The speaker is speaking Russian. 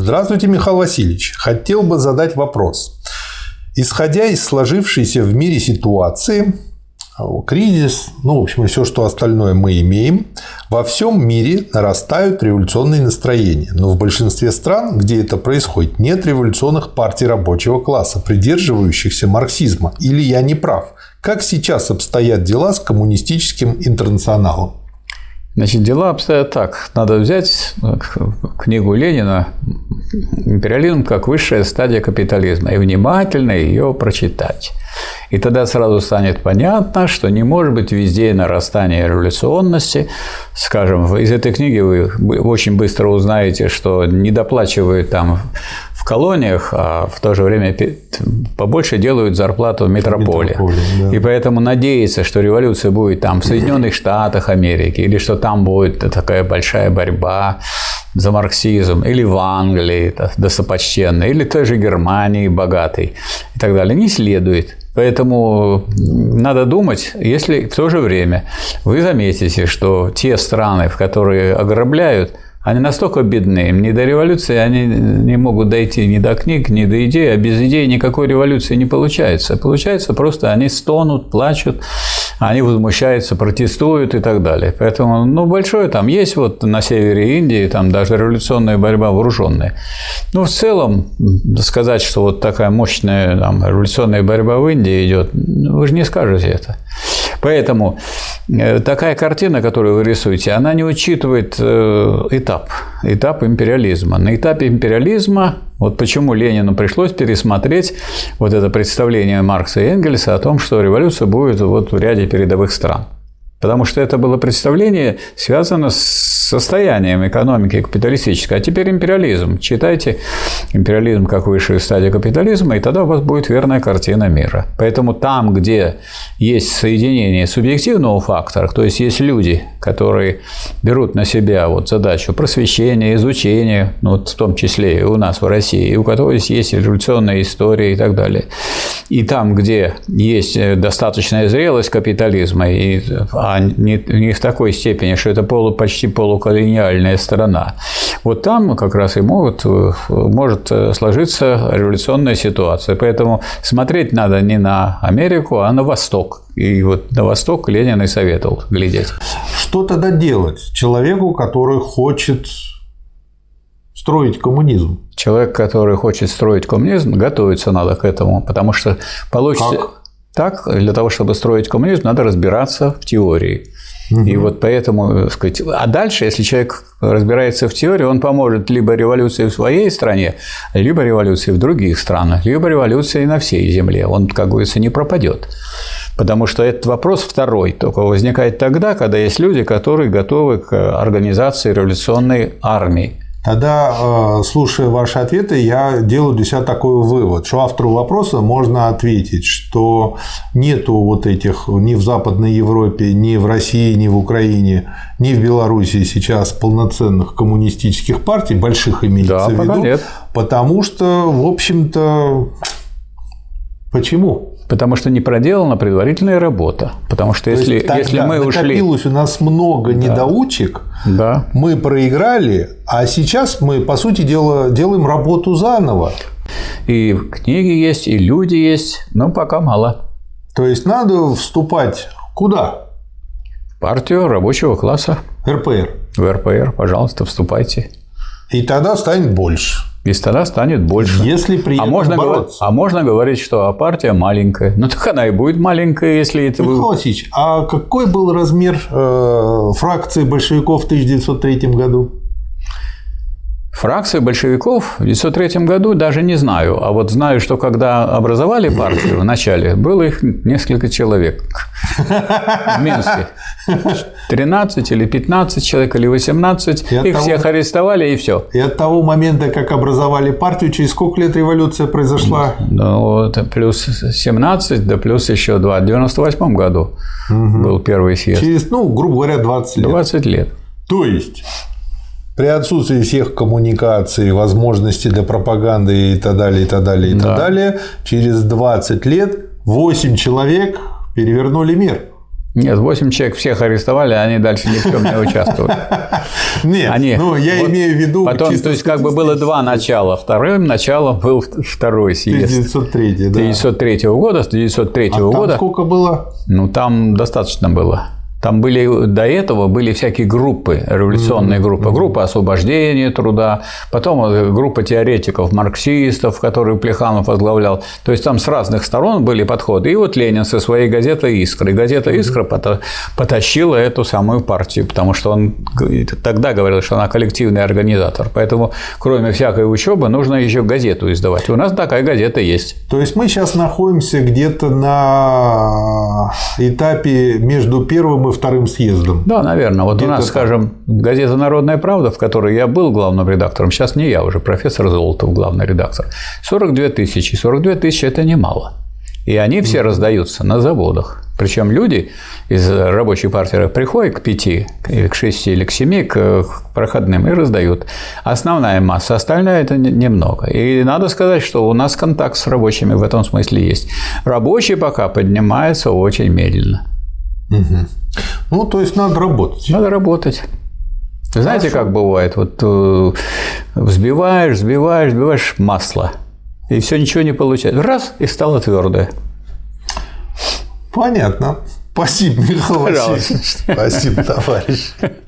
Здравствуйте, Михаил Васильевич. Хотел бы задать вопрос. Исходя из сложившейся в мире ситуации, кризис, в общем, и все, что остальное мы имеем, во всем мире нарастают революционные настроения. Но в большинстве стран, где это происходит, нет революционных партий рабочего класса, придерживающихся марксизма. Или я не прав? Как сейчас обстоят дела с коммунистическим интернационалом? Значит, дела обстоят так. Надо взять книгу Ленина «Империализм как высшая стадия капитализма» и внимательно ее прочитать. И тогда сразу станет понятно, что не может быть везде нарастание революционности. Скажем, из этой книги вы очень быстро узнаете, что недоплачивают там в колониях, а в то же время побольше делают зарплату в метрополе. Да. И поэтому надеяться, что революция будет там в Соединенных Штатах Америки, или что там будет такая большая борьба за марксизм, или в Англии достопочтенной, или в той же Германии богатой и так далее, не следует. Поэтому надо думать, если в то же время вы заметите, что те страны, в которые ограбляют, они настолько бедны, им не до революции, они не могут дойти ни до книг, ни до идей, а без идей никакой революции не получается. Получается, просто они стонут, плачут, они возмущаются, протестуют и так далее. Поэтому, большое там есть, на севере Индии, там даже революционная борьба вооруженная. Но в целом сказать, что такая мощная революционная борьба в Индии идет, вы же не скажете это. Поэтому такая картина, которую вы рисуете, она не учитывает этап империализма. На этапе империализма, почему Ленину пришлось пересмотреть это представление Маркса и Энгельса о том, что революция будет в ряде передовых стран. Потому что это было представление, связано с состоянием экономики капиталистической. А теперь империализм. Читайте «Империализм как высшую стадию капитализма», и тогда у вас будет верная картина мира. Поэтому там, где есть соединение субъективного фактора, то есть есть люди, которые берут на себя задачу просвещения, изучения, в том числе и у нас в России, и у которых есть революционная история и так далее. И там, где есть достаточная зрелость капитализма, а не в такой степени, что это почти полуколониальная страна, там как раз и может сложиться революционная ситуация. Поэтому смотреть надо не на Америку, а на Восток. И на Восток Ленин и советовал глядеть. Что тогда делать человеку, который хочет строить коммунизм? Человек, который хочет строить коммунизм, готовиться надо к этому, потому что получится… Как? Так, для того, чтобы строить коммунизм, надо разбираться в теории. Угу. И поэтому, а дальше, если человек разбирается в теории, он поможет либо революции в своей стране, либо революции в других странах, либо революции на всей земле. Он, как говорится, не пропадет. Потому что этот вопрос второй только возникает тогда, когда есть люди, которые готовы к организации революционной армии. Тогда, слушая ваши ответы, я делаю для себя такой вывод, что автору вопроса можно ответить, что нету этих ни в Западной Европе, ни в России, ни в Украине, ни в Белоруссии сейчас полноценных коммунистических партий, больших имеется в виду, нет. Потому что, в общем-то, почему? Потому что не проделана предварительная работа. Потому что если мы ушли… Накопилось у нас много недоучек, да. Мы проиграли, а сейчас мы, по сути дела, делаем работу заново. И книги есть, и люди есть, но пока мало. То есть, надо вступать куда? В партию рабочего класса. РПР. В РПР, пожалуйста, вступайте. И тогда станет больше. Если при этом бороться. А можно говорить, что партия маленькая. Так она и будет маленькая, если это… Михаил Васильевич, а какой был размер фракции большевиков в 1903 году? Фракции большевиков в 1903 году даже не знаю. А знаю, что когда образовали партию в начале, было их несколько человек в Минске. 13 или 15 человек, или 18. Их всех арестовали, и все. И от того момента, как образовали партию, через сколько лет революция произошла? Плюс 17, плюс еще 2. В 1998 году был первый съезд. Через, грубо говоря, 20 лет. 20 лет. То есть… При отсутствии всех коммуникаций, возможностей для пропаганды и так далее, через 20 лет 8 человек перевернули мир. Нет, 8 человек всех арестовали, а они дальше ни в чем не участвовали. Нет, ну я имею в виду... Потом, то есть, как бы было два начала. Вторым началом был второй съезд. 1903, да. 1903 года, с 1903 года. А там сколько было? Ну, там достаточно было. Там были до этого были всякие группы, революционные группы. Группа освобождения труда, потом группа теоретиков, марксистов, которую Плеханов возглавлял. То есть, там с разных сторон были подходы. И вот Ленин со своей газетой «Искра». И газета «Искра» потащила эту самую партию, потому что он тогда говорил, что она коллективный организатор. Поэтому, кроме всякой учебы, нужно еще газету издавать. У нас такая газета есть. То есть, мы сейчас находимся где-то на этапе между первым и вторым съездом. Да, наверное. Вот у нас, скажем, газета «Народная правда», в которой я был главным редактором, сейчас не я уже, профессор Золотов, главный редактор, 42 тысячи. 42 тысячи – это немало. И они все раздаются на заводах. Причем люди из рабочей партии приходят к 5, или к 6, или к 7, к проходным и раздают. Основная масса, остальная – это немного. И надо сказать, что у нас контакт с рабочими в этом смысле есть. Рабочие пока поднимаются очень медленно. Угу. Ну, то есть, надо работать. Надо работать. Знаете, как бывает? Вот взбиваешь масло, и все ничего не получается. Раз, и стало твердое. Понятно. Спасибо, Михаил Васильевич. Спасибо, товарищ.